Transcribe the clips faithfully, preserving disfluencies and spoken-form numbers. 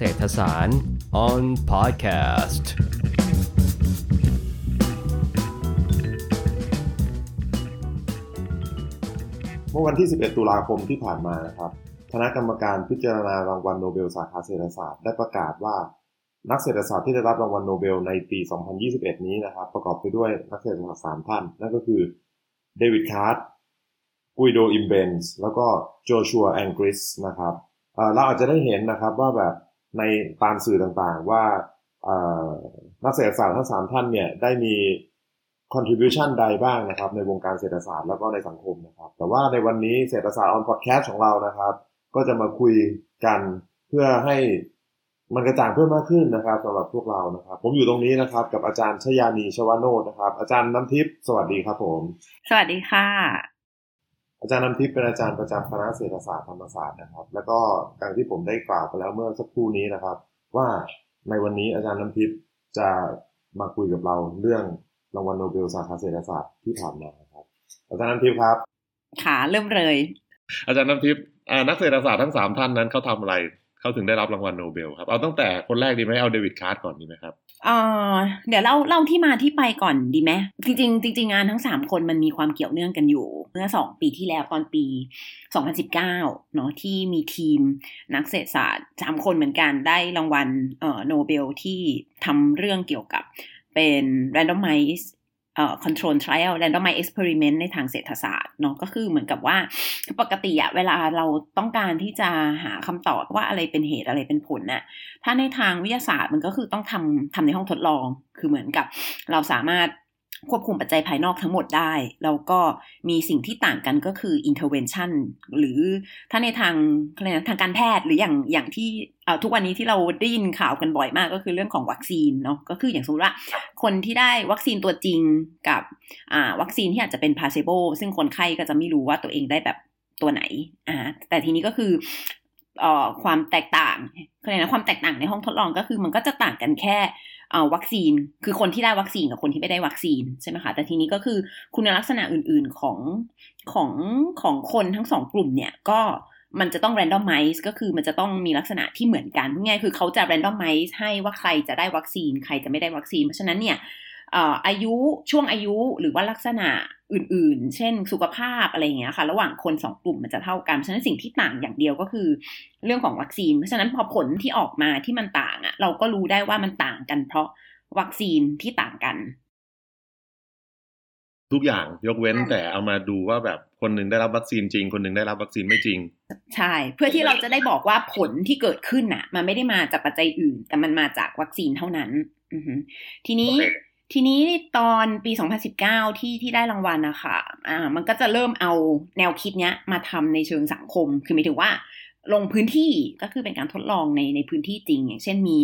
เศรษฐศาสตร์ on podcastเมื่อวันที่สิบเอ็ดตุลาคมที่ผ่านมานะครับคณะกรรมการพิจารณารางวัลโนเบลสาขาเศรษฐศาสตร์ได้ประกาศว่านักเศรษฐศาสตร์ที่ได้รับรางวัลโนเบลในปีสองพันยี่สิบเอ็ดนี้นะครับประกอบไปด้วยนักเศรษฐศาสตร์สามท่านนั่นก็คือเดวิดคาร์ดกุยโดอิมเบนส์แล้วก็โจชัวแองกริสนะครับเราอาจจะได้เห็นนะครับว่าแบบในตามสื่อต่างๆว่านักเศรษฐศาสตร์ทั้งสามท่านเนี่ยได้มี contribution ใดบ้างนะครับในวงการเศรษฐศาสตร์แล้วก็ในสังคมนะครับแต่ว่าในวันนี้เศรษฐศาสตร์ on podcast ของเรานะครับก็จะมาคุยกันเพื่อให้มันกระจ่างเพิ่มมากขึ้นนะครับสำหรับพวกเรานะครับผมอยู่ตรงนี้นะครับกับอาจารย์ชยานีชวโนทนะครับอาจารย์น้ำทิพย์สวัสดีครับผมสวัสดีค่ะอาจารย์น้ำทิพย์เป็นอาจารย์ประจำคณะเศรษฐศาสตร์ธรรมศาสตร์นะครับแล้วก็อย่างที่ผมได้กล่าวไปแล้วเมื่อสักครู่นี้นะครับว่าในวันนี้อาจารย์น้ำทิพย์จะมาคุยกับเราเรื่องรางวัลโนเบลสาขาเศรษฐศาสตร์ที่ผ่านมาครับอาจารย์น้ำทิพย์ครับค่ะเริ่มเลยอาจารย์น้ำทิพย์นักเศรษฐศาสตร์ทั้งสามท่านนั้นเขาทำอะไรเขาถึงได้รับรางวัลโนเบลครับเอาตั้งแต่คนแรกดีไหมเอาเดวิดคาร์ดก่อนดีไหมครับเอ่อเดี๋ยวเล่าเล่าที่มาที่ไปก่อนดีไหมจริงจริงจริงงานทั้งสามคนมันมีความเกี่ยวเนื่องกันอยู่เมื่อสองปีที่แล้วตอนปีสองพันสิบเก้าเนาะที่มีทีมนักเศรษฐศาสตร์สามคนเหมือนกันได้รางวัลเอ่อโนเบลที่ทำเรื่องเกี่ยวกับเป็น randomizedเอ่อ control trial randomized experiment ในทางเศรษฐศาสตร์เนาะก็คือเหมือนกับว่าปกติอะเวลาเราต้องการที่จะหาคำตอบว่าอะไรเป็นเหตุอะไรเป็นผลน่ะถ้าในทางวิทยาศาสตร์มันก็คือต้องทำทำในห้องทดลองคือเหมือนกับเราสามารถควบคุมปัจจัยภายนอกทั้งหมดได้แล้วก็มีสิ่งที่ต่างกันก็คือ intervention หรือถ้าในทางอะไรนะทางการแพทย์หรืออย่างอย่างที่เอ่อทุกวันนี้ที่เราได้ยินข่าวกันบ่อยมากก็คือเรื่องของวัคซีนเนาะก็คืออย่างสมมติว่าคนที่ได้วัคซีนตัวจริงกับอ่าวัคซีนที่อาจจะเป็น placebo ซึ่งคนไข้ก็จะไม่รู้ว่าตัวเองได้แบบตัวไหนอ่าแต่ทีนี้ก็คือเอ่อความแตกต่างอะไรนะความแตกต่างในห้องทดลองก็คือมันก็จะต่างกันแค่อ่าวัคซีนคือคนที่ได้วัคซีนกับคนที่ไม่ได้วัคซีนใช่ไหมคะแต่ทีนี้ก็คือคุณลักษณะอื่นๆของของของคนทั้งสองกลุ่มเนี่ยก็มันจะต้อง randomize ก็คือมันจะต้องมีลักษณะที่เหมือนกันง่ายๆคือเขาจะ randomize ให้ว่าใครจะได้วัคซีนใครจะไม่ได้วัคซีนเพราะฉะนั้นเนี่ยอายุช่วงอายุหรือว่าลักษณะอื่นๆเช่นสุขภาพอะไรอย่างเงี้ยค่ะระหว่างคนสองกลุ่มมันจะเท่ากันเพราะฉะนั้นสิ่งที่ต่างอย่างเดียวก็คือเรื่องของวัคซีนเพราะฉะนั้นพอผลที่ออกมาที่มันต่างอ่ะเราก็รู้ได้ว่ามันต่างกันเพราะวัคซีนที่ต่างกันทุกอย่างยกเว้นแต่เอามาดูว่าแบบคนนึงได้รับวัคซีนจริงคนนึงได้รับวัคซีนไม่จริงใช่เพื่อที่เราจะได้บอกว่าผลที่เกิดขึ้นน่ะมันไม่ได้มาจากปัจจัยอื่นแต่มันมาจากวัคซีนเท่านั้นอือฮึทีนี้ทีนี้ตอนปีสองพันสิบเก้าที่ที่ได้รางวัลนะคะอ่ามันก็จะเริ่มเอาแนวคิดเนี้ยมาทำในเชิงสังคมคือหมายถึงว่าลงพื้นที่ก็คือเป็นการทดลองในในพื้นที่จริงอย่างเช่นมี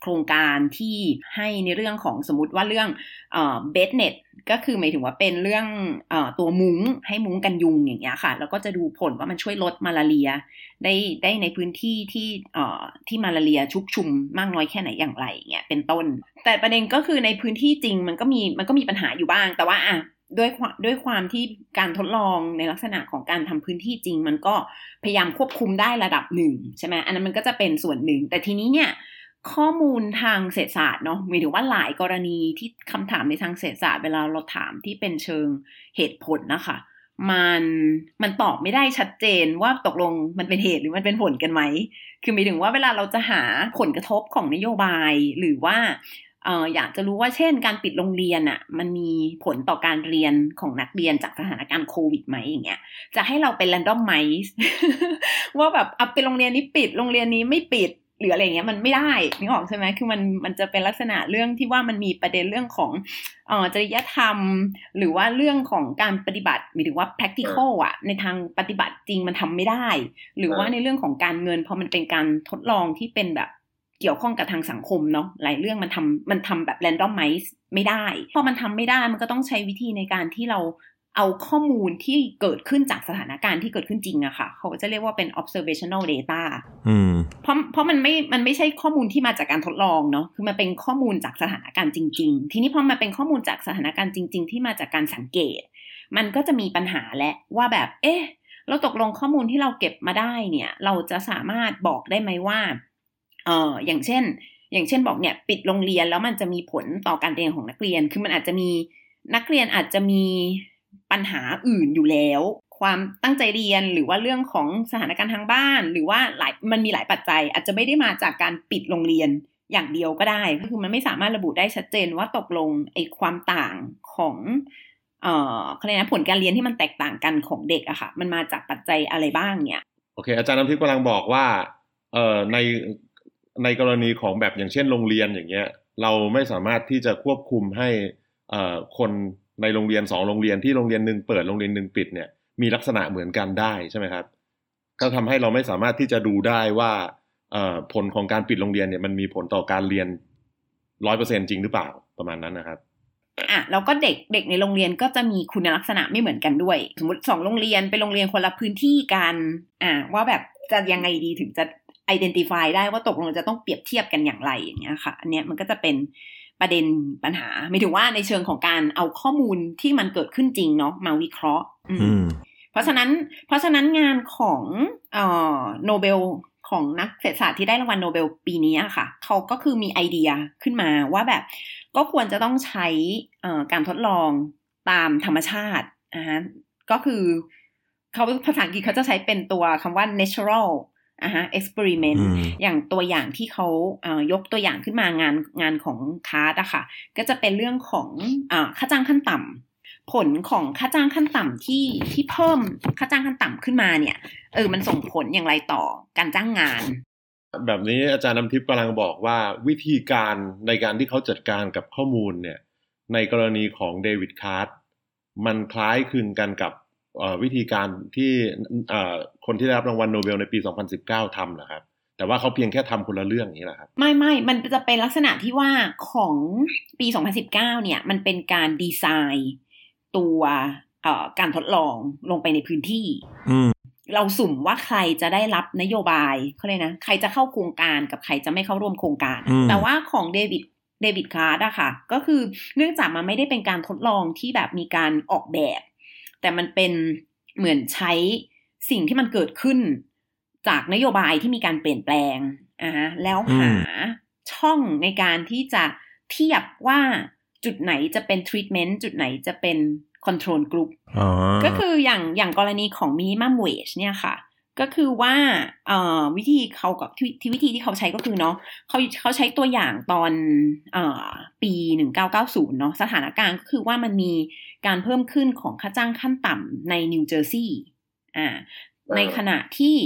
โครงการที่ให้ในเรื่องของสมมติว่าเรื่องเอ่อ bed net ก็คือหมายถึงว่าเป็นเรื่องเอ่อตัวมุ้งให้มุ้งกันยุงอย่างเงี้ยค่ะแล้วก็จะดูผลว่ามันช่วยลดมาลาเรียได้ได้ในพื้นที่ที่เอ่อที่มาลาเรียชุกชุมมากน้อยแค่ไหนอย่างไรเงี้ยเป็นต้นแต่ประเด็นก็คือในพื้นที่จริงมันก็มีมันก็มีปัญหาอยู่บ้างแต่ว่าอ่ะด้วยด้วยความที่การทดลองในลักษณะของการทำพื้นที่จริงมันก็พยายามควบคุมได้ระดับหนึ่งใช่ไหมอันนั้นมันก็จะเป็นส่วนหนึ่งแต่ทีนี้เนี่ยข้อมูลทางเศรษฐศาสตร์เนาะหมายถึงว่าหลายกรณีที่คำถามในทางเศรษฐศาสตร์เวลาเราถามที่เป็นเชิงเหตุผลนะคะมันมันตอบไม่ได้ชัดเจนว่าตกลงมันเป็นเหตุหรือมันเป็นผลกันไหมคือหมายถึงว่าเวลาเราจะหาผลกระทบของนโยบายหรือว่าเอ่ออยากจะรู้ว่าเช่นการปิดโรงเรียนน่ะมันมีผลต่อการเรียนของนักเรียนจากสถานการณ์โควิดไหมอย่างเงี้ยจะให้เราเป็น randomize ว่าแบบเอาไปโรงเรียนนี้ปิดโรงเรียนนี้ไม่ปิดหรืออะไรเงี้ยมันไม่ได้นึกออกใช่ไหมคือมันมันจะเป็นลักษณะเรื่องที่ว่ามันมีประเด็นเรื่องของเอ่อจริยธรรมหรือว่าเรื่องของการปฏิบัติหมายถึงว่า practical อ่ะในทางปฏิบัติจริงมันทำไม่ได้หรือว่าในเรื่องของการเงินพอมันเป็นการทดลองที่เป็นแบบเกี่ยวข้องกับทางสังคมเนาะหลายเรื่องมันทำมันทำแบบ randomize ไม่ได้พอมันทำไม่ได้มันก็ต้องใช้วิธีในการที่เราเอาข้อมูลที่เกิดขึ้นจากสถานการณ์ที่เกิดขึ้นจริงอะค่ะเขาจะเรียกว่าเป็น observational data อืมเพราะเพราะมันไม่มันไม่ใช่ข้อมูลที่มาจากการทดลองเนาะคือมันเป็นข้อมูลจากสถานการณ์จริงๆทีนี้พอมันเป็นข้อมูลจากสถานการณ์จริงๆที่มาจากการสังเกตมันก็จะมีปัญหาและว่าแบบเอ๊ะเราตกลงข้อมูลที่เราเก็บมาได้เนี่ยเราจะสามารถบอกได้ไหมว่า เอ่ออย่างเช่นอย่างเช่นบอกเนี่ยปิดโรงเรียนแล้วมันจะมีผลต่อการเรียนของนักเรียนคือมันอาจจะมีนักเรียนอาจจะมีปัญหาอื่นอยู่แล้วความตั้งใจเรียนหรือว่าเรื่องของสถานการณ์ทางบ้านหรือว่าหลายมันมีหลายปัจจัยอาจจะไม่ได้มาจากการปิดโรงเรียนอย่างเดียวก็ได้คือมันไม่สามารถระบุได้ชัดเจนว่าตกลงไอ้ความต่างของเอ่อคะแนนผลการเรียนที่มันแตกต่างกันของเด็กอะค่ะมันมาจากปัจจัยอะไรบ้างเนี่ยโอเคอาจารย์น้ำทิพย์กำลังบอกว่าเอ่อในในกรณีของแบบอย่างเช่นโรงเรียนอย่างเงี้ยเราไม่สามารถที่จะควบคุมให้เอ่อคนในโรงเรียนสองโรงเรียนที่โรงเรียนนึงเปิดโรงเรียนนึงปิดเนี่ยมีลักษณะเหมือนกันได้ใช่ไหมครับก็ทำให้เราไม่สามารถที่จะดูได้ว่าผลของการปิดโรงเรียนเนี่ยมันมีผลต่อการเรียน ร้อยเปอร์เซ็นต์ จริงหรือเปล่าประมาณนั้นนะครับอ่ะแล้วก็เด็กเด็กในโรงเรียนก็จะมีคุณลักษณะไม่เหมือนกันด้วยสมมติสองโรงเรียนเป็นโรงเรียนคนละพื้นที่กันอ่ะว่าแบบจะยังไงดีถึงจะ identify ได้ว่าตกลงจะต้องเปรียบเทียบกันอย่างไรอย่างเงี้ยค่ะอันเนี้ยมันก็จะเป็นประเด็นปัญหาหมายถึงว่าในเชิงของการเอาข้อมูลที่มันเกิดขึ้นจริงเนาะมาวิเคราะห์เพราะฉะนั้นเพราะฉะนั้นงานของเอ่อโนเบลของนักเศรษฐศาสตร์ที่ได้รางวัลโนเบลปีนี้ค่ะเขาก็คือมีไอเดียขึ้นมาว่าแบบก็ควรจะต้องใช้การทดลองตามธรรมชาติอ่าก็คือเขาภาษาอังกฤษเขาจะใช้เป็นตัวคำว่า natural อ่า experiment อย่างตัวอย่างที่เขายกตัวอย่างขึ้นมางานงานของคาร์ดอะค่ะก็จะเป็นเรื่องของค่าจ้างขั้นต่ำผลของค่าจ้างขั้นต่ำที่ที่เพิ่มค่าจ้างขั้นต่ำขึ้นมาเนี่ยเออมันส่งผลอย่างไรต่อการจ้างงานแบบนี้อาจารย์น้ำทิพย์กำลังบอกว่าวิธีการในการที่เขาจัดการกับข้อมูลเนี่ยในกรณีของเดวิดคาร์ดมันคล้ายคลึงกันกับวิธีการที่คนที่ได้รับรางวัลโนเบลในปีสองพันสิบเก้าทำเหรอครับแต่ว่าเขาเพียงแค่ทำคนละเรื่องนี้แหละครับไม่ไม่มันจะเป็นลักษณะที่ว่าของปีสองพันสิบเก้าเนี่ยมันเป็นการดีไซน์ตัวการทดลองลงไปในพื้นที่เราสุ่มว่าใครจะได้รับนโยบายเขาเลยนะใครจะเข้าโครงการกับใครจะไม่เข้าร่วมโครงการแต่ว่าของเดวิดเดวิดคาร์ดอะค่ะก็คือเนื่องจากมันไม่ได้เป็นการทดลองที่แบบมีการออกแบบแต่มันเป็นเหมือนใช้สิ่งที่มันเกิดขึ้นจากนโยบายที่มีการเปลี่ยนแปลงอ่ะฮะแล้วหาช่องในการที่จะเทียบว่าจุดไหนจะเป็น treatment จุดไหนจะเป็น control group ก็คืออย่างอย่างกรณีของ minimum wage เนี่ยค่ะก็คือว่าเอ่อวิธีเขากับที่วิธีที่เขาใช้ก็คือเนาะเขาเขาใช้ตัวอย่างตอนเอ่อปีหนึ่งพันเก้าร้อยเก้าสิบเนาะสถานการณ์ก็คือว่ามันมีการเพิ่มขึ้นของค่าจ้างขั้นต่ำในนิวเจอร์ซีย์อ่าในขณะที่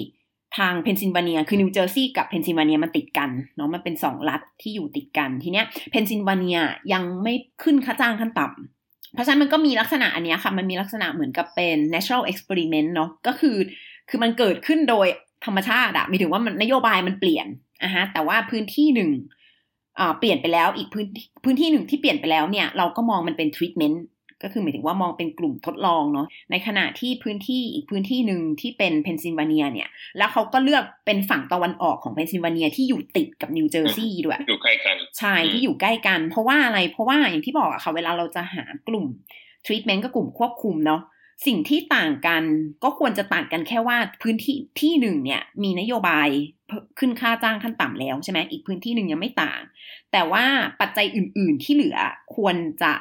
ทางเพนซิลเวเนียคือนิวเจอร์ซีย์กับเพนซิลเวเนียมันติดกันเนาะมันเป็นสองรัฐที่อยู่ติดกันทีเนี้ยเพนซิลเวเนียยังไม่ขึ้นค่าจ้างขั้นต่ำเพราะฉะนั้นมันก็มีลักษณะอันเนี้ยค่ะมันมีลักษณะเหมือนกับเป็น natural experiment เนาะก็คือคือมันเกิดขึ้นโดยธรรมชาติอะหมายถึงว่ามันนโยบายมันเปลี่ยนอ่ะฮะแต่ว่าพื้นที่หนึ่งอ่าเปลี่ยนไปแล้วอีกพื้นพื้นที่หนึ่งที่เปลี่ยนไปแล้วเนี่ยเราก็มองมันเป็น treatmentก็คือหมายถึงว่ามองเป็นกลุ่มทดลองเนาะในขณะที่พื้นที่อีกพื้นที่หนึ่งที่เป็นเพนซิลเวเนียเนี่ยแล้วเขาก็เลือกเป็นฝั่งตะวันออกของเพนซิลเวเนียที่อยู่ติดกับนิวเจอร์ซีย์ด้วยอยู่ใกล้กันใช่ที่อยู่ใกล้กันเพราะว่าอะไรเพราะว่าอย่างที่บอกอะค่ะเวลาเราจะหากลุ่มทรีทเมนต์ก็กลุ่มควบคุมเนาะสิ่งที่ต่างกันก็ควรจะต่างกันแค่ว่าพื้นที่ที่หนึ่งเนี่ยมีนโยบายขึ้นค่าจ้างขั้นต่ำแล้วใช่ไหมอีกพื้นที่หนึ่งยังไม่ต่างแต่ว่าปัจจัยอื่นๆที่เหลือควรจะ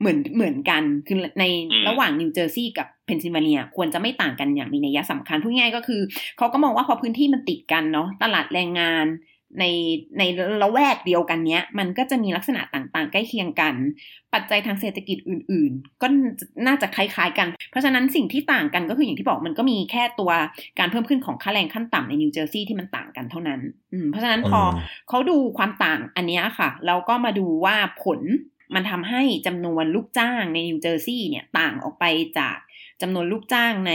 เหมือนเหมือนกันคือในระหว่างนิวเจอร์ซีย์กับเพนซิลเวเนียควรจะไม่ต่างกันอย่างมีนัยสำคัญพูดง่ายก็คือเขาก็มองว่าพอพื้นที่มันติดกันเนาะตลาดแรงงานในในละแวกเดียวกันเนี้ยมันก็จะมีลักษณะต่างๆใกล้เคียงกันปัจจัยทางเศรษฐกิจอื่นๆก็น่าจะคล้ายๆกันเพราะฉะนั้นสิ่งที่ต่างกันก็คืออย่างที่บอกมันก็มีแค่ตัวการเพิ่มขึ้นของค่าแรงขั้นต่ำในนิวเจอร์ซีย์ที่มันต่างกันเท่านั้นเพราะฉะนั้นพอเขาดูความต่างอันนี้ค่ะเราก็มาดูว่าผลมันทำให้จำนวนลูกจ้างในนิวเจอร์ซีย์เนี่ยต่างออกไปจากจำนวนลูกจ้างใน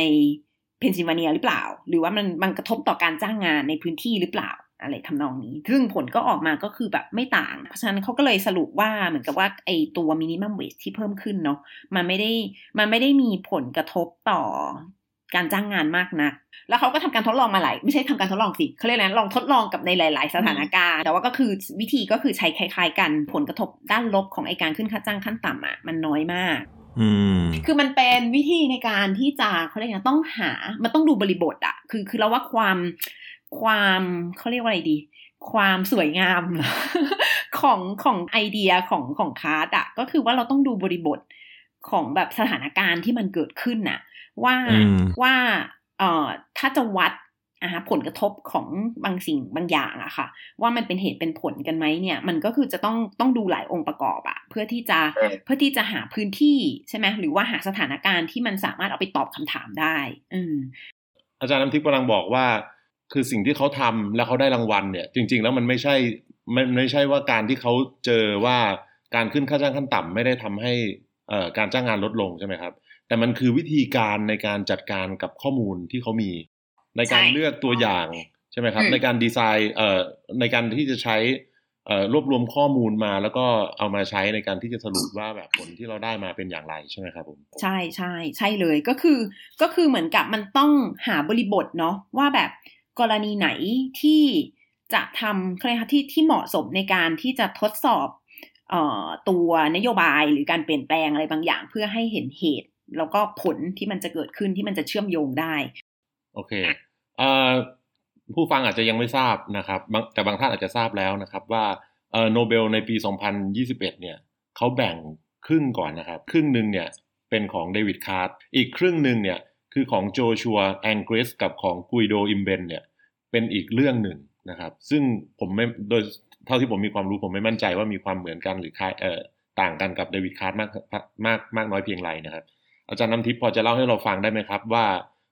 เพนซิลเวเนียหรือเปล่าหรือว่ามันมันกระทบต่อการจ้างงานในพื้นที่หรือเปล่าอะไรทำนองนี้ซึ่งผลก็ออกมาก็คือแบบไม่ต่างเพราะฉะนั้นเขาก็เลยสรุปว่าเหมือนกับว่าไอ้ตัวมินิมัมเวจที่เพิ่มขึ้นเนาะมันไม่ได้มันไม่ได้มีผลกระทบต่อการจ้างงานมากนักแล้วเขาก็ทำการทดลองมาหลายไม่ใช่ทำการทดลองสิเขาเรียกนะลองทดลองกับในหลายๆสถานการณ์แต่ว่าก็คือวิธีก็คือใช้คล้ายๆกันผลกระทบด้านลบของไอ้การขึ้นค่าจ้างขั้นต่ำอ่ะมันน้อยมากคือมันเป็นวิธีในการที่จะเขาเรียกนะต้องหามันต้องดูบริบทอ่ะคือคือเราว่าความความเขาเรียกว่าอะไรดี ความสวยงาม ของของไอเดียของของคาร์ดอะก็คือว่าเราต้องดูบริบทของแบบสถานการณ์ที่มันเกิดขึ้นน่ะว่าว่าเอ่อถ้าจะวัดอ่ะผลกระทบของบางสิ่งบางอย่างอะค่ะว่ามันเป็นเหตุเป็นผลกันไหมเนี่ยมันก็คือจะต้องต้องดูหลายองค์ประกอบอะเพื่อที่จะเพื่อที่จะหาพื้นที่ใช่ไหมหรือว่าหาสถานการณ์ที่มันสามารถเอาไปตอบคำถามได้อืมอาจารย์น้ำทิพย์กำลังบอกว่าคือสิ่งที่เขาทำแล้วเขาได้รางวัลเนี่ยจริงๆแล้วมันไม่ใช่มันไม่ใช่ว่าการที่เขาเจอว่าการขึ้นค่าจ้างขั้นต่ำไม่ได้ทำให้การจ้างงานลดลงใช่ไหมครับแต่มันคือวิธีการในการจัดการกับข้อมูลที่เขามีในการเลือกตัวอย่างใช่ไหมครับในการดีไซน์ในการที่จะใช้รวบรวมข้อมูลมาแล้วก็เอามาใช้ในการที่จะสรุปว่าแบบผลที่เราได้มาเป็นอย่างไรใช่ไหมครับผมใช่ใช่ใช่เลยก็คือก็คือเหมือนกับมันต้องหาบริบทเนาะว่าแบบกรณีไหนที่จะทำอะไรคะที่ที่เหมาะสมในการที่จะทดสอบเอ่อตัวนโยบายหรือการเปลี่ยนแปลงอะไรบางอย่างเพื่อให้เห็นเหตุแล้วก็ผลที่มันจะเกิดขึ้นที่มันจะเชื่อมโยงได้โอเคเอ่อผู้ฟังอาจจะยังไม่ทราบนะครับแต่บางท่านอาจจะทราบแล้วนะครับว่าเอ่อโนเบลในปีสองพันยี่สิบเอ็ดเนี่ยเขาแบ่งครึ่งก่อนนะครับครึ่งนึงเนี่ยเป็นของเดวิดคาร์ดอีกครึ่งนึงเนี่ยคือของโจชัวแองกริสกับของกุยโดอิมเบนเนี่ยเป็นอีกเรื่องหนึ่งนะครับซึ่งผมไม่โดยเท่าที่ผมมีความรู้ผมไม่มั่นใจว่ามีความเหมือนกันหรือคล้ายเอ่อต่างกันกับเดวิดคาร์ดมากมากมากน้อยเพียงไรนะครับอาจารย์น้ำทิพย์พอจะเล่าให้เราฟังได้ไหมครับว่า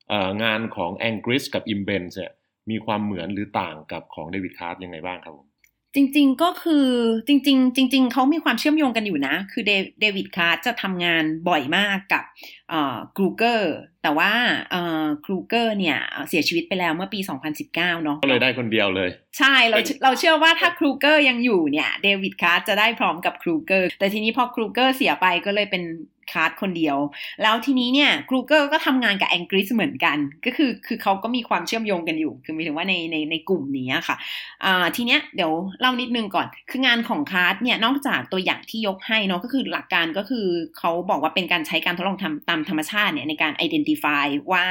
เอ่องานของแองกริสกับอิมเบนเนี่ยมีความเหมือนหรือต่างกับของเดวิดคาร์ดยังไงบ้างครับผมจริงๆก็คือจริงๆจริงๆเขามีความเชื่อมโยงกันอยู่นะคือเดวิดคาร์ดจะทำงานบ่อยมากกับเอ่อกรูเกอร์แต่ว่าเอ่อกรูเกอร์เนี่ยเสียชีวิตไปแล้วเมื่อปีสองพันสิบเก้าเนาะก็เลยได้คนเดียวเลยใช่เราเราเชื่อว่าถ้ากรูเกอร์ยังอยู่เนี่ยเดวิดคาร์ดจะได้พร้อมกับกรูเกอร์แต่ทีนี้พอกรูเกอร์เสียไปก็เลยเป็นคาร์ดคนเดียวแล้วทีนี้เนี่ยกรูเกอร์ก็ทำงานกับแองกริสเหมือนกันก็คือคือเขาก็มีความเชื่อมโยงกันอยู่คือหมายถึงว่าในในในกลุ่มนี้ค่ะอ่าทีเนี้ยเดี๋ยวเล่านิดนึงก่อนคืองานของคาร์ดเนี่ยนอกจากตัวอย่างที่ยกให้เนาะก็คือหลักการก็คือเขาบอกว่าเป็นการใช้การทดลองทำตามธรรมชาติเนี่ยในการ identify ว่า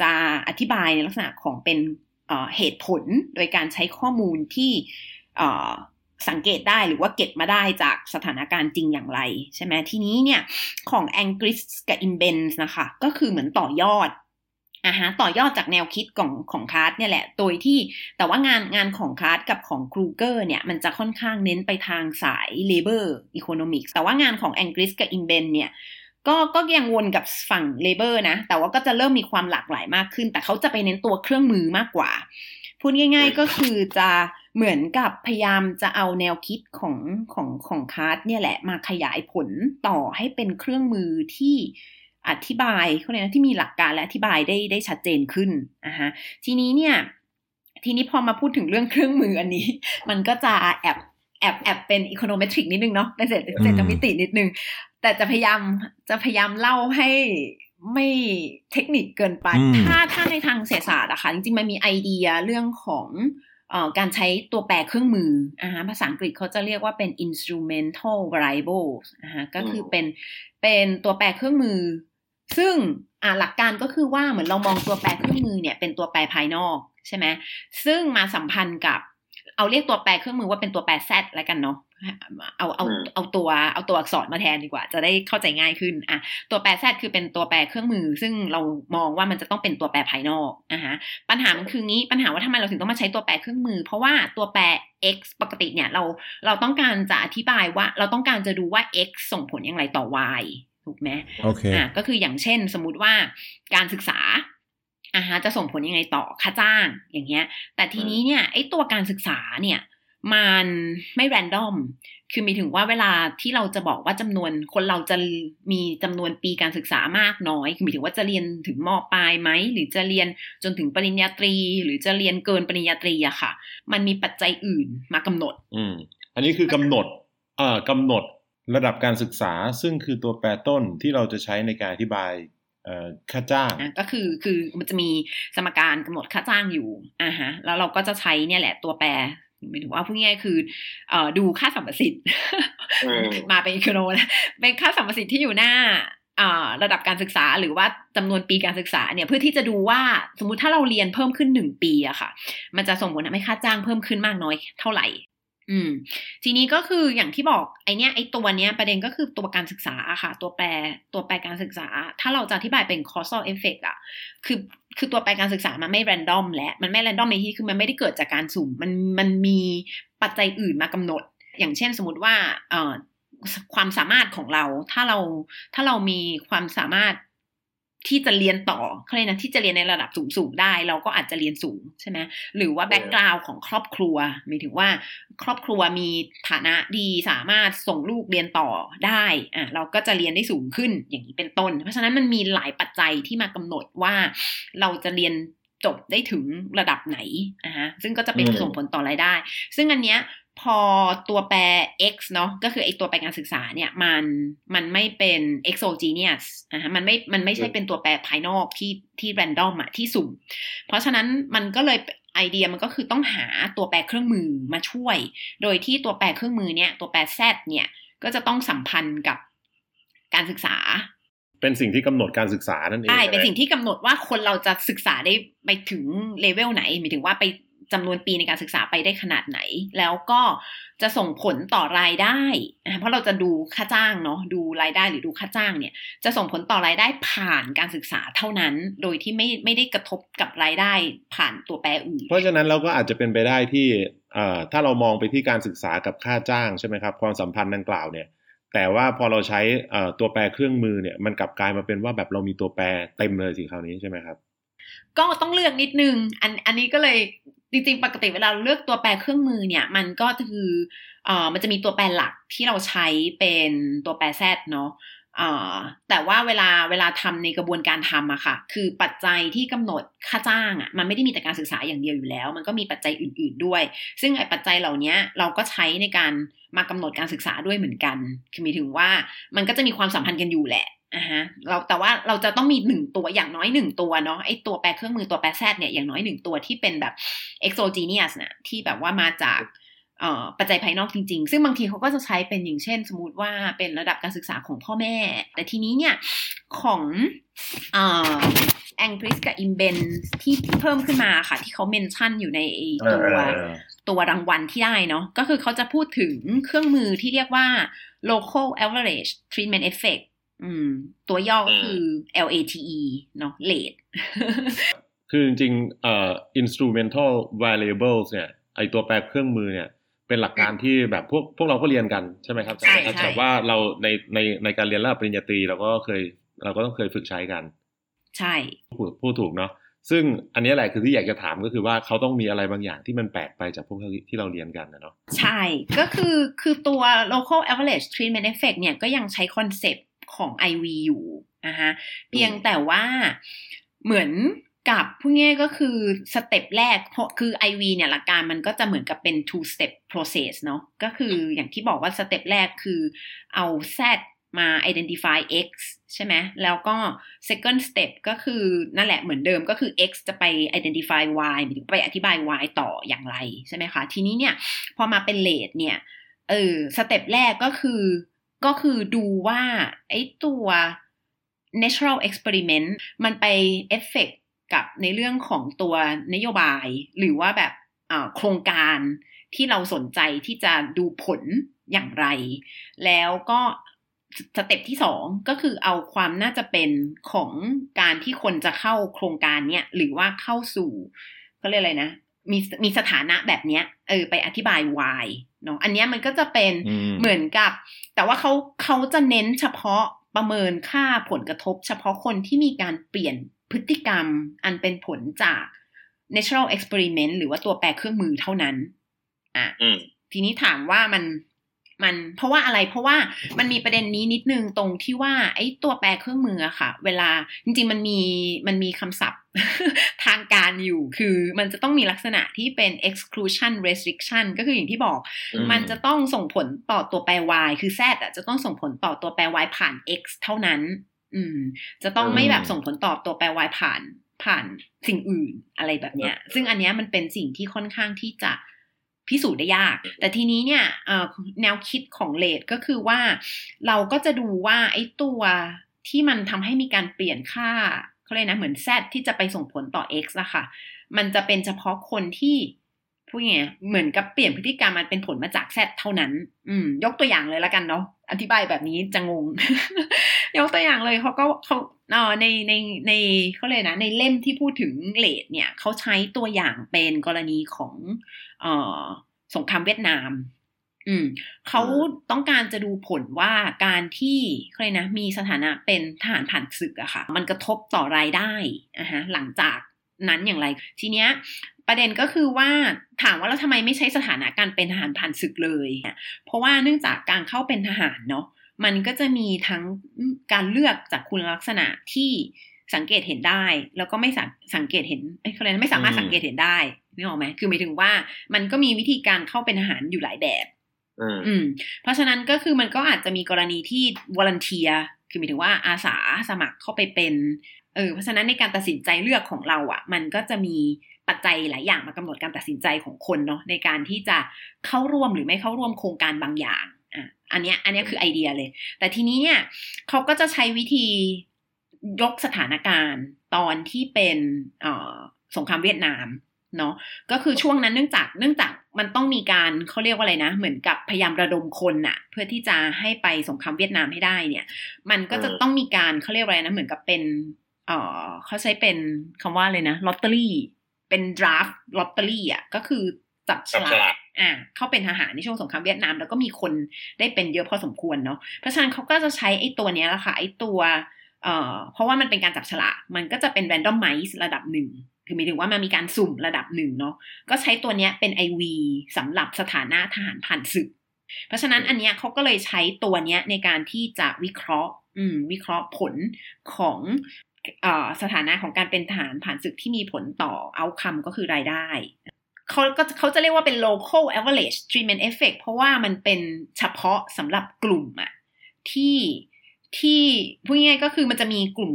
จะอธิบายในลักษณะของเป็นอ่าเหตุผลโดยการใช้ข้อมูลที่อ่าสังเกตได้หรือว่าเก็บมาได้จากสถานการณ์จริงอย่างไรใช่ไหมทีนี้เนี่ยของ Angris กับ Inbens นะคะก็คือเหมือนต่อยอดอาหาต่อยอดจากแนวคิดของของคาร์ดเนี่ยแหละโดยที่แต่ว่างานงานของคาร์ดกับของกรูเกอร์เนี่ยมันจะค่อนข้างเน้นไปทางสาย Labor Economics แต่ว่างานของ Angris กับ Inbens เนี่ยก็ก็ยังวนกับฝั่ง Labor นะแต่ว่าก็จะเริ่มมีความหลากหลายมากขึ้นแต่เขาจะไปเน้นตัวเครื่องมือมากกว่าพูดง่ายๆก็คือจะเหมือนกับพยายามจะเอาแนวคิดของของของคาร์ดเนี่ยแหละมาขยายผลต่อให้เป็นเครื่องมือที่อธิบายเขาเรียกนะที่มีหลักการและอธิบายได้ได้ชัดเจนขึ้นนะฮะทีนี้เนี่ยทีนี้พอมาพูดถึงเรื่องเครื่องมืออันนี้มันก็จะแอบแอบแอบเป็นอีโคโนเมตริกนิดนึงเนาะเป็นเศรษฐเศรษฐมิตินิดนึงแต่จะพยายามจะพยายามเล่าให้ไม่เทคนิคเกินไปถ้าถ้าในทางเศรษฐศาสตร์อะค่ะจริงๆมันมีไอเดียเรื่องของเอ่อการใช้ตัวแปรเครื่องมืออ่าฮะภาษาอังกฤษเขาจะเรียกว่าเป็น instrumental variables อ่าฮะก็คือเป็นเป็นตัวแปรเครื่องมือซึ่งอ่าหลักการก็คือว่าเหมือนเรามองตัวแปรเครื่องมือเนี่ยเป็นตัวแปรภายนอกใช่ไหมซึ่งมาสัมพันธ์กับเอาเรียกตัวแปรเครื่องมือว่าเป็นตัวแปร Z แล้วกันเนาะเอาเอาเอาตัวเอาตัวอักษรมาแทนดีกว่าจะได้เข้าใจง่ายขึ้นอ่ะตัวแปร Z คือเป็นตัวแปรเครื่องมือซึ่งเรามองว่ามันจะต้องเป็นตัวแปรภายนอกนะฮะปัญหามันคืองี้ปัญหาว่าทำไมเราถึงต้องมาใช้ตัวแปรเครื่องมือเพราะว่าตัวแปร x ปกติเนี่ยเราเราต้องการจะอธิบายว่าเราต้องการจะดูว่า x ส่งผลอย่างไรต่อ y ถูกไหม okay. อ่ะก็คืออย่างเช่นสมมติว่าการศึกษาอ่าฮะจะส่งผลยังไงต่อค่าจ้างอย่างเงี้ยแต่ทีนี้เนี่ยไอ้ตัวการศึกษาเนี่ยมันไม่แรนดอมคือมีถึงว่าเวลาที่เราจะบอกว่าจำนวนคนเราจะมีจำนวนปีการศึกษามากน้อยคือมีถึงว่าจะเรียนถึงม.ปลายไหมหรือจะเรียนจนถึงปริญญาตรีหรือจะเรียนเกินปริญญาตรีอะค่ะมันมีปัจจัยอื่นมากำหนดอืมอันนี้คือกำหนดเอ่อกำหนดระดับการศึกษาซึ่งคือตัวแปรต้นที่เราจะใช้ในการอธิบายค่าจ้างก็คือคือมันจะมีสมการกำหนดค่าจ้างอยู่อ่าฮะแล้วเราก็จะใช้เนี่ยแหละตัวแปรหมายถึงว่าพูดง่ายๆคือเอ่อดูค่าสัมประสิทธิ์มาเป็นอีโคโนนะเป็นค่าสัมประสิทธิ์ที่อยู่หน้า ระดับการศึกษาหรือว่าจำนวนปีการศึกษาเนี่ยเพื่อที่จะดูว่าสมมุติถ้าเราเรียนเพิ่มขึ้นหนึ่งปีอะค่ะมันจะส่งผลทำให้ค่าจ้างเพิ่มขึ้นมากน้อยเท่าไหร่อืมทีนี้ก็คืออย่างที่บอกไอเนี้ยไอตัวเนี้ยประเด็นก็คือตัวการศึกษาอะค่ะตัวแปรตัวแปรการศึกษาถ้าเราจะอธิบายเป็น causal effect อะคือคือตัวแปรการศึกษามันไม่ random และมันไม่ random ในที่คือมันไม่ได้เกิดจากการสุ่มมันมันมีปัจจัยอื่นมากำหนดอย่างเช่นสมมติว่าเอ่อความสามารถของเราถ้าเราถ้าเรามีความสามารถที่จะเรียนต่อเขาเรียกนะที่จะเรียนในระดับสูงๆได้เราก็อาจจะเรียนสูงใช่ไหมหรือว่าแบ็คกราวด์ของครอบครัวหมายถึงว่าครอบครัวมีฐานะดีสามารถส่งลูกเรียนต่อได้อ่ะเราก็จะเรียนได้สูงขึ้นอย่างนี้เป็นต้นเพราะฉะนั้นมันมีหลายปัจจัยที่มากำหนดว่าเราจะเรียนจบได้ถึงระดับไหนนะฮะซึ่งก็จะเป็นส่งผลต่อรายได้ซึ่งอันเนี้ยพอตัวแปร x เนาะก็คือไอตัวแปรการศึกษาเนี่ยมันมันไม่เป็น exogenous นะฮะมันไม่มันไม่ใช่เป็นตัวแปรภายนอกที่ที่ random อะที่สุ่มเพราะฉะนั้นมันก็เลยไอเดียมันก็คือต้องหาตัวแปรเครื่องมือมาช่วยโดยที่ตัวแปรเครื่องมือเนี่ยตัวแปร z เนี่ยก็จะต้องสัมพันธ์กับการศึกษาเป็นสิ่งที่กำหนดการศึกษานั่นเองใช่เป็นสิ่งที่กำหนดว่าคนเราจะศึกษาได้ไปถึงเลเวลไหนหมายถึงว่าไปจำนวนปีในการศึกษาไปได้ขนาดไหนแล้วก็จะส่งผลต่อรายได้เพราะเราจะดูค่าจ้างเนาะดูรายได้หรือดูค่าจ้างเนี่ยจะส่งผลต่อรายได้ผ่านการศึกษาเท่านั้นโดยที่ไม่ไม่ได้กระทบกับรายได้ผ่านตัวแปรอื่นเพราะฉะนั้นเราก็อาจจะเป็นไปได้ที่ถ้าเรามองไปที่การศึกษากับค่าจ้างใช่ไหมครับความสัมพันธ์ดังกล่าวเนี่ยแต่ว่าพอเราใช้ตัวแปรเครื่องมือเนี่ยมันกลับกลายมาเป็นว่าแบบเรามีตัวแปรเต็มเลยสิคราวนี้ใช่ไหมครับก็ต้องเลือกนิดนึงอันอันนี้ก็เลยจริงๆปกติเวลาเลือกตัวแปรเครื่องมือเนี่ยมันก็คือเอ่อมันจะมีตัวแปรหลักที่เราใช้เป็นตัวแปร Z เนาะเอ่อแต่ว่าเวลาเวลาทำในกระบวนการทำอะค่ะคือปัจจัยที่กำหนดค่าจ้างอะมันไม่ได้มีแต่การศึกษาอย่างเดียวอยู่แล้วมันก็มีปัจจัยอื่นๆด้วยซึ่งไอ้ปัจจัยเหล่านี้เราก็ใช้ในการมากำหนดการศึกษาด้วยเหมือนกันคือหมายถึงว่ามันก็จะมีความสัมพันธ์กันอยู่แหละอ่าเราแต่ว่าเราจะต้องมีหนึ่งตัวอย่างน้อยหนึ่งตัวเนาะไอ้ตัวแปรเครื่องมือตัวแปรแซดเนี่ยอย่างน้อยหนึ่งตัวที่เป็นแบบ exogenous นะที่แบบว่ามาจากเอ่อปัจจัยภายนอกจริงๆซึ่งบางทีเขาก็จะใช้เป็นอย่างเช่นสมมุติว่าเป็นระดับการศึกษาของพ่อแม่แต่ทีนี้เนี่ยของเอ่อ Angris กับ Imben ที่ที่เพิ่มขึ้นมาค่ะที่เขาเมนชั่นอยู่ในไอ้ตัวตัวรางวัลที่ได้เนาะก็คือเขาจะพูดถึงเครื่องมือที่เรียกว่า local average treatment effectอืมตัวย่อก็คือ แลท เนาะ late คือจริงๆเอ่อ instrumental variables เนี่ยไอตัวแปรเครื่องมือเนี่ยเป็นหลักการที่แบบพวกพวกเราก็เรียนกันใช่ไหมครับใช่แต่ว่าเราในในในการเรียนระดับปริญญาตรีเราก็เคยเราก็ต้องเคยฝึกใช้กันใช่พูดถูกเนาะซึ่งอันนี้แหละคือที่อยากจะถามก็คือว่าเขาต้องมีอะไรบางอย่างที่มันแปลกไปจากพวกที่เราเรียนกันนะเนาะใช่ก็คือคือตัว local average treatment effect เนี่ยก็ยังใช้คอนเซ็ปต์ของ ไอ วี อยู่นะฮะเพียงแต่ว่าเหมือนกับพวกนี้ก็คือสเต็ปแรกเพราะคือ ไอ วี เนี่ยหลักการมันก็จะเหมือนกับเป็น two step process เนาะก็คืออย่างที่บอกว่าสเต็ปแรกคือเอา Z มา identify X ใช่ไหมแล้วก็ second step ก็คือนั่นแหละเหมือนเดิมก็คือ X จะไป identify Y หรือไปอธิบาย Y ต่ออย่างไรใช่ไหมคะทีนี้เนี่ยพอมาเป็น late เนี่ยเออสเต็ปแรกก็คือก็คือดูว่าไอ้ตัว natural experiment มันไป effect กับในเรื่องของตัวนโยบายหรือว่าแบบโครงการที่เราสนใจที่จะดูผลอย่างไรแล้วก็สเต็ปที่สองก็คือเอาความน่าจะเป็นของการที่คนจะเข้าโครงการเนี้ยหรือว่าเข้าสู่เขาเรียกอะไรนะมีมีสถานะแบบเนี้ยเออไปอธิบาย why เนาะอันเนี้ยมันก็จะเป็นเหมือนกับแต่ว่าเขาเขาจะเน้นเฉพาะประเมินค่าผลกระทบเฉพาะคนที่มีการเปลี่ยนพฤติกรรมอันเป็นผลจาก natural experiment หรือว่าตัวแปรเครื่องมือเท่านั้นอ่ะทีนี้ถามว่ามันมันเพราะว่าอะไรเพราะว่ามันมีประเด็นนี้นิดนึงตรงที่ว่าไอ้ตัวแปรเครื่องมืออะค่ะเวลาจริงๆมันมีมันมีคำศัพท์ ทางการอยู่คือมันจะต้องมีลักษณะที่เป็น exclusion restriction ก็คืออย่างที่บอก mm. มันจะต้องส่งผลต่อตัวแปร y คือ z อะจะต้องส่งผลต่อตัวแปร y ผ่าน x เท่านั้นอืมจะต้อง mm. ไม่แบบส่งผลต่อตัวแปร y ผ่านผ่านสิ่งอื่นอะไรแบบเนี้ย mm. ซึ่งอันเนี้ยมันเป็นสิ่งที่ค่อนข้างที่จะพิสูจน์ได้ยากแต่ทีนี้เนี่ยแนวคิดของเลดก็คือว่าเราก็จะดูว่าไอ้ตัว ที่มันทำให้มีการเปลี่ยนค่าเขาเรียกนะเหมือน Z ที่จะไปส่งผลต่อ X นะคะมันจะเป็นเฉพาะคนที่พูดไงเหมือนกับเปลี่ยนพฤติกรรมมันเป็นผลมาจาก Z เท่านั้นอืมยกตัวอย่างเลยละกันเนาะอธิบายแบบนี้จะงง ยกตัวอย่างเลยเขาก็เขาเอ่อในในในเขาเลยนะในเล่มที่พูดถึงเลดเนี่ยเขาใช้ตัวอย่างเป็นกรณีของเอ่อสงครามเวียดนามอืมเขาต้องการจะดูผลว่าการที่เขาเลยนะมีสถานะเป็นทหารผ่านศึกอะค่ะมันกระทบต่อรายได้อะฮะหลังจากนั้นอย่างไรทีเนี้ยประเด็นก็คือว่าถามว่าแล้วทำไมไม่ใช้สถานะการเป็นทหารผ่านศึกเลยเพราะว่าเนื่องจากการเข้าเป็นทหารเนาะมันก็จะมีทั้งการเลือกจากคุณลักษณะที่สังเกตเห็นได้แล้วก็ไม่สังเกตเห็นเอ้ยอะไรนะไม่สามารถสังเกตเห็นได้นึกออกไหมคือหมายถึงว่ามันก็มีวิธีการเข้าเป็นทหารอยู่หลายแบบอืมเพราะฉะนั้นก็คือมันก็อาจจะมีกรณีที่วอลันเทียคือหมายถึงว่าอาสาสมัครเข้าไปเป็นเออเพราะฉะนั้นในการตัดสินใจเลือกของเราอ่ะมันก็จะมีปัจจัยหลายอย่างมากำหนดการตัดสินใจของคนเนาะในการที่จะเข้าร่วมหรือไม่เข้าร่วมโครงการบางอย่างอ่ะอันเนี้ยอันเนี้ยคือไอเดียเลยแต่ทีนี้เนี่ยเขาก็จะใช้วิธียกสถานการณ์ตอนที่เป็นเอ่อสงครามเวียดนามเนาะก็คือช่วงนั้นเนื่องจากเนื่องจากมันต้องมีการเขาเรียกว่าอะไรนะเหมือนกับพยายามระดมคนน่ะเพื่อที่จะให้ไปสงครามเวียดนามให้ได้เนี่ยมันก็จะต้องมีการเขาเรียกว่าอะไรนะเหมือนกับเป็นเอ่อเขาใช้เป็นคำว่าเลยนะลอตเตอรี่เป็นดราฟต์ลอตเตอรี่อ่ะก็คือจับฉลากอ่าเข้าเป็นทหารในช่วงสงครามเวียดนามแล้วก็มีคนได้เป็นเยอะพอสมควรเนาะเพราะฉะนั้นเขาก็จะใช้ไอ้ตัวเนี้ยแหละค่ะไอ้ตัวเอ่อเพราะว่ามันเป็นการจับฉลากมันก็จะเป็น randomize ระดับหนึ่งคือหมายถึงว่ามันมีการสุ่มระดับหนึ่งเนาะก็ใช้ตัวเนี้ยเป็น ไอ วี สำหรับสถานะทหารผ่านศึกเพราะฉะนั้นอันเนี้ยเขาก็เลยใช้ตัวเนี้ยในการที่จะวิเคราะห์อืมวิเคราะห์ผลของเอ่อสถานะของการเป็นทหารผ่านศึกที่มีผลต่อ outcome ก็คือรายได้เขาก็เขาจะเรียกว่าเป็น local average treatment effect เพราะว่ามันเป็นเฉพาะสำหรับกลุ่มอะที่ที่พูดง่ายๆก็คือมันจะมีกลุ่ม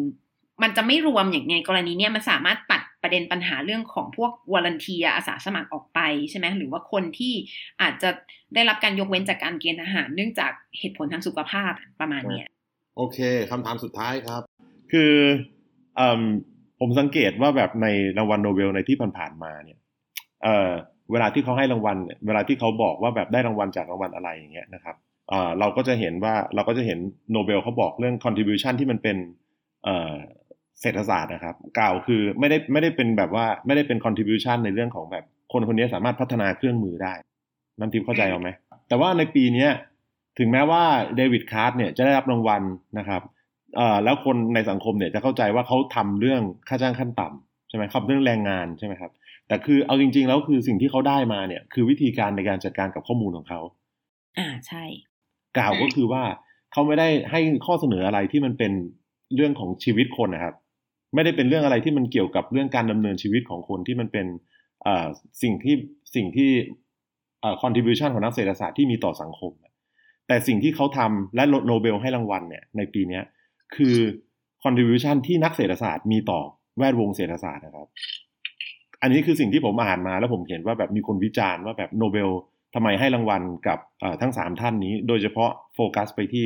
มันจะไม่รวมอย่างในกรณีเนี้ยมันสามารถตัดประเด็นปัญหาเรื่องของพวกวอลันเทียอาสาสมัครออกไปใช่ไหมหรือว่าคนที่อาจจะได้รับการยกเว้นจากการเกณฑ์ทหารเนื่องจากเหตุผลทางสุขภาพประมาณเนี้ยโอเคคำถามสุดท้ายครับคือเอ่อผมสังเกตว่าแบบในรางวัลโนเบลในที่ผ่านๆมาเนี่ยเอ่อเวลาที่เขาให้รางวัลเวลาที่เขาบอกว่าแบบได้รางวัลจากรางวัลอะไรอย่างเงี้ยนะครับเอ่อเราก็จะเห็นว่าเราก็จะเห็นโนเบลเขาบอกเรื่อง contribution ที่มันเป็นเอ่อเศรษฐศาสตร์นะครับกล่าวคือไม่ได้ไม่ได้เป็นแบบว่าไม่ได้เป็น contribution ในเรื่องของแบบคนคนนี้สามารถพัฒนาเครื่องมือได้น้ำทิพย์เข้าใจเอาไหมแต่ว่าในปีนี้ถึงแม้ว่าเดวิดคาร์ตเนี่ยจะได้รับรางวัลนะครับเอ่อแล้วคนในสังคมเนี่ยจะเข้าใจว่าเขาทำเรื่องค่าจ้างขั้นต่ำใช่ไหมครับเรื่องแรงงานใช่ไหมครับแต่คือเอาจริงๆแล้วคือสิ่งที่เขาได้มาเนี่ยคือวิธีการในการจัดการกับข้อมูลของเขาอ่าใช่กล่าวก็คือว่าเขาไม่ได้ให้ข้อเสนออะไรที่มันเป็นเรื่องของชีวิตคนนะครับไม่ได้เป็นเรื่องอะไรที่มันเกี่ยวกับเรื่องการดำเนินชีวิตของคนที่มันเป็นเอ่อสิ่งที่สิ่งที่เอ่อ contribution ของนักเศรษฐศาสตร์ที่มีต่อสังคมแต่สิ่งที่เขาทำและโนเบลให้รางวัลเนี่ยในปีนี้คือ contribution ที่นักเศรษฐศาสตร์มีต่อแวดวงเศรษฐศาสตร์นะครับอันนี้คือสิ่งที่ผมอ่านมาแล้วผมเห็นว่าแบบมีคนวิจารณ์ว่าแบบโนเบลทำไมให้รางวัลกับทั้งสามท่านนี้โดยเฉพาะโฟกัสไปที่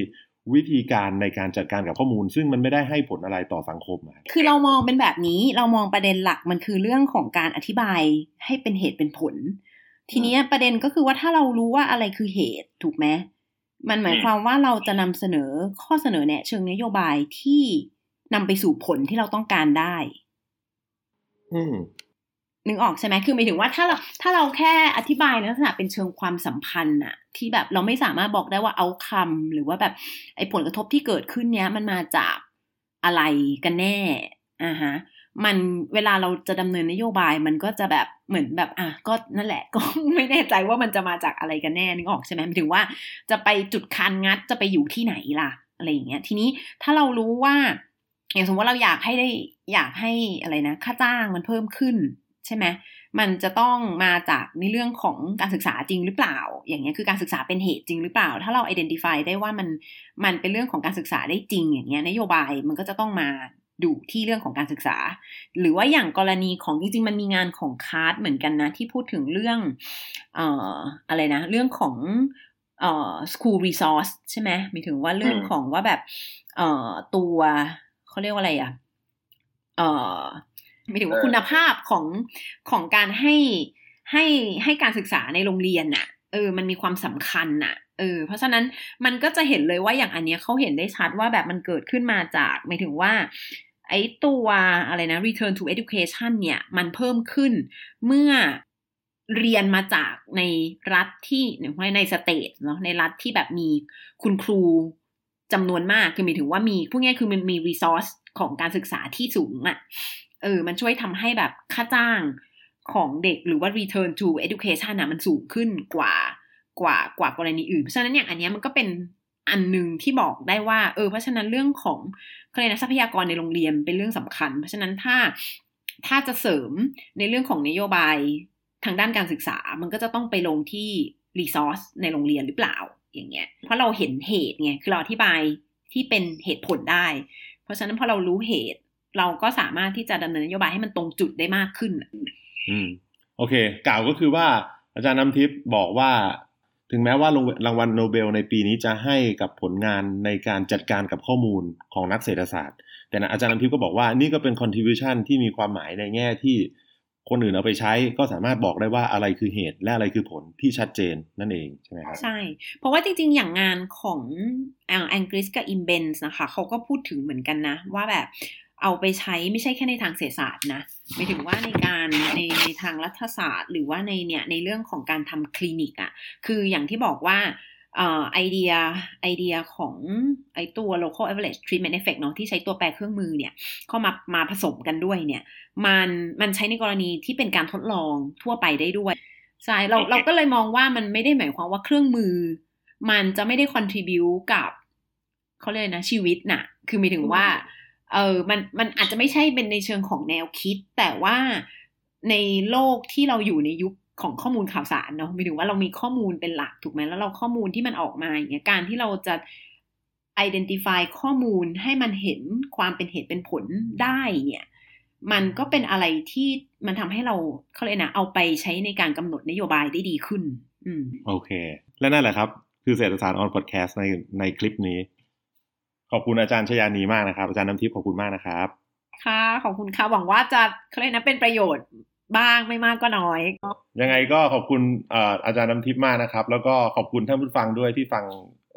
วิธีการในการจัดการกับข้อมูลซึ่งมันไม่ได้ให้ผลอะไรต่อสังคมคือเรามองเป็นแบบนี้เรามองประเด็นหลักมันคือเรื่องของการอธิบายให้เป็นเหตุเป็นผลทีนี้ประเด็นก็คือว่าถ้าเรารู้ว่าอะไรคือเหตุถูกไหมมันหมายความว่าเราจะนำเสนอข้อเสนอแนะเชิงนโยบายที่นำไปสู่ผลที่เราต้องการได้นึกออกใช่ไหมคือหมายถึงว่าถ้าเราถ้าเราแค่อธิบายในลักษณะเป็นเชิงความสัมพันธ์น่ะที่แบบเราไม่สามารถบอกได้ว่าเอาคำหรือว่าแบบไอ้ผลกระทบที่เกิดขึ้นเนี้ยมันมาจากอะไรกันแน่อ่าฮะมันเวลาเราจะดำเนินนโยบายมันก็จะแบบเหมือนแบบอ่ะก็นั่นแหละก็ไม่แน่ใจว่ามันจะมาจากอะไรกันแน่นึกออกใช่ไหมหมายถึงว่าจะไปจุดคานงัดจะไปอยู่ที่ไหนล่ะอะไรอย่างเงี้ยทีนี้ถ้าเรารู้ว่าอย่างสมมติว่าเราอยากให้ได้อยากให้อะไรนะค่าจ้างมันเพิ่มขึ้นใช่ไหมมันจะต้องมาจากในเรื่องของการศึกษาจริงหรือเปล่าอย่างเงี้ยคือการศึกษาเป็นเหตุจริงหรือเปล่าถ้าเรา identify ได้ว่ามันมันเป็นเรื่องของการศึกษาได้จริงอย่างเงี้ยนโยบายมันก็จะต้องมาดูที่เรื่องของการศึกษาหรือว่าอย่างกรณีของจริงๆมันมีงานของคาร์ทเหมือนกันนะที่พูดถึงเรื่องเอ่ออะไรนะเรื่องของเอ่อ school resource ใช่ไหมหมายถึงว่าเรื่องของว่าแบบ เอ่อตัวเขาเรียกว่าอะไรอ่ะเอ่อไม่ถึงว่าคุณภาพของของการให้ให้ให้การศึกษาในโรงเรียนน่ะเออมันมีความสำคัญน่ะเออเพราะฉะนั้นมันก็จะเห็นเลยว่าอย่างอันเนี้ยเขาเห็นได้ชัดว่าแบบมันเกิดขึ้นมาจากหมายถึงว่าไอ้ตัวอะไรนะ return to education เนี่ยมันเพิ่มขึ้นเมื่อเรียนมาจากในรัฐที่ในสเตทเนาะในรัฐที่แบบมีคุณครูจำนวนมากคือหมายถึงว่ามีพวกนี้คือมันมี resource ของการศึกษาที่สูงอ่ะเออมันช่วยทำให้แบบค่าจ้างของเด็กหรือว่า return to education นะมันสูงขึ้นกว่ากว่ากว่ากรณีอื่นเพราะฉะนั้นอย่างอันเนี้ยมันก็เป็นอันนึงที่บอกได้ว่าเออเพราะฉะนั้นเรื่องของเค้าเรียกนะทรัพยากรในโรงเรียนเป็นเรื่องสำคัญเพราะฉะนั้นถ้าถ้าจะเสริมในเรื่องของนโยบายทางด้านการศึกษามันก็จะต้องไปลงที่ resource ในโรงเรียนหรือเปล่าอย่างเงี้ยเพราะเราเห็นเหตุไงคือเราอธิบายที่เป็นเหตุผลได้เพราะฉะนั้นพอเรารู้เหตุเราก็สามารถที่จะดำเนินนโยบายให้มันตรงจุดได้มากขึ้นอืมโอเคกล่าวก็คือว่าอาจารย์น้ำทิพย์บอกว่าถึงแม้ว่ารางวัลโนเบลในปีนี้จะให้กับผลงานในการจัดการกับข้อมูลของนักเศรษฐศาสตร์แต่อาจารย์น้ำทิพย์ก็บอกว่านี่ก็เป็น contribution ที่มีความหมายในแง่ที่คนอื่นเอาไปใช้ก็สามารถบอกได้ว่าอะไรคือเหตุและอะไรคือผลที่ชัดเจนนั่นเองใช่ไหมครับใช่เพราะว่าจริงๆอย่างงานของแองกริสกับอิมเบนส์นะคะเขาก็พูดถึงเหมือนกันนะว่าแบบเอาไปใช้ไม่ใช่แค่ในทางเศรษฐศาสตร์นะหมายถึงว่าในการในในทางรัฐศาสตร์หรือว่าในเนี่ยในเรื่องของการทำคลินิกอ่ะคืออย่างที่บอกว่าเอ่อไอเดียไอเดียของไอตัว local average treatment effect เนาะที่ใช้ตัวแปรเครื่องมือเนี่ยเข้ามามาผสมกันด้วยเนี่ยมันมันใช้ในกรณีที่เป็นการทดลองทั่วไปได้ด้วยใช่เรา okay. เราก็เลยมองว่ามันไม่ได้หมายความว่าเครื่องมือมันจะไม่ได้ contribute กับเขาเรียกนะชีวิตน่ะคือหมายถึงว่าเออมันมันอาจจะไม่ใช่เป็นในเชิงของแนวคิดแต่ว่าในโลกที่เราอยู่ในยุคของข้อมูลข่าวสารเนาะหมายถึงว่าเรามีข้อมูลเป็นหลักถูกไหมแล้วเราข้อมูลที่มันออกมาอย่างเงี้ยการที่เราจะ identify ข้อมูลให้มันเห็นความเป็นเหตุเป็นผลได้เนี่ยมันก็เป็นอะไรที่มันทำให้เราเขาเลยนะเอาไปใช้ในการกำหนดนโยบายได้ดีขึ้นอืมโอเคและนั่นแหละครับคือเศรษฐศาสตร์ on podcast ในในคลิปนี้ขอบคุณอาจารย์ชยานีมากนะครับอาจารย์น้ำทิพย์ขอบคุณมากนะครับค่ะขอบคุณค่ะหวังว่าจะเขาเรียกนะเป็นประโยชน์บ้างไม่มากก็น้อยยังไงก็ขอบคุณอาจารย์น้ำทิพย์มากนะครับแล้วก็ขอบคุณท่านผู้ฟังด้วยที่ฟัง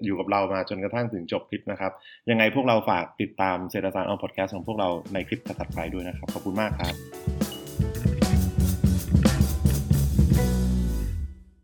อยู่กับเรามาจนกระทั่งถึงจบคลิปนะครับยังไงพวกเราฝากติดตามเศรษฐศาสตร์ออนพอดแคสต์ของพวกเราในคลิปถัดไปด้วยนะครับขอบคุณมากครับ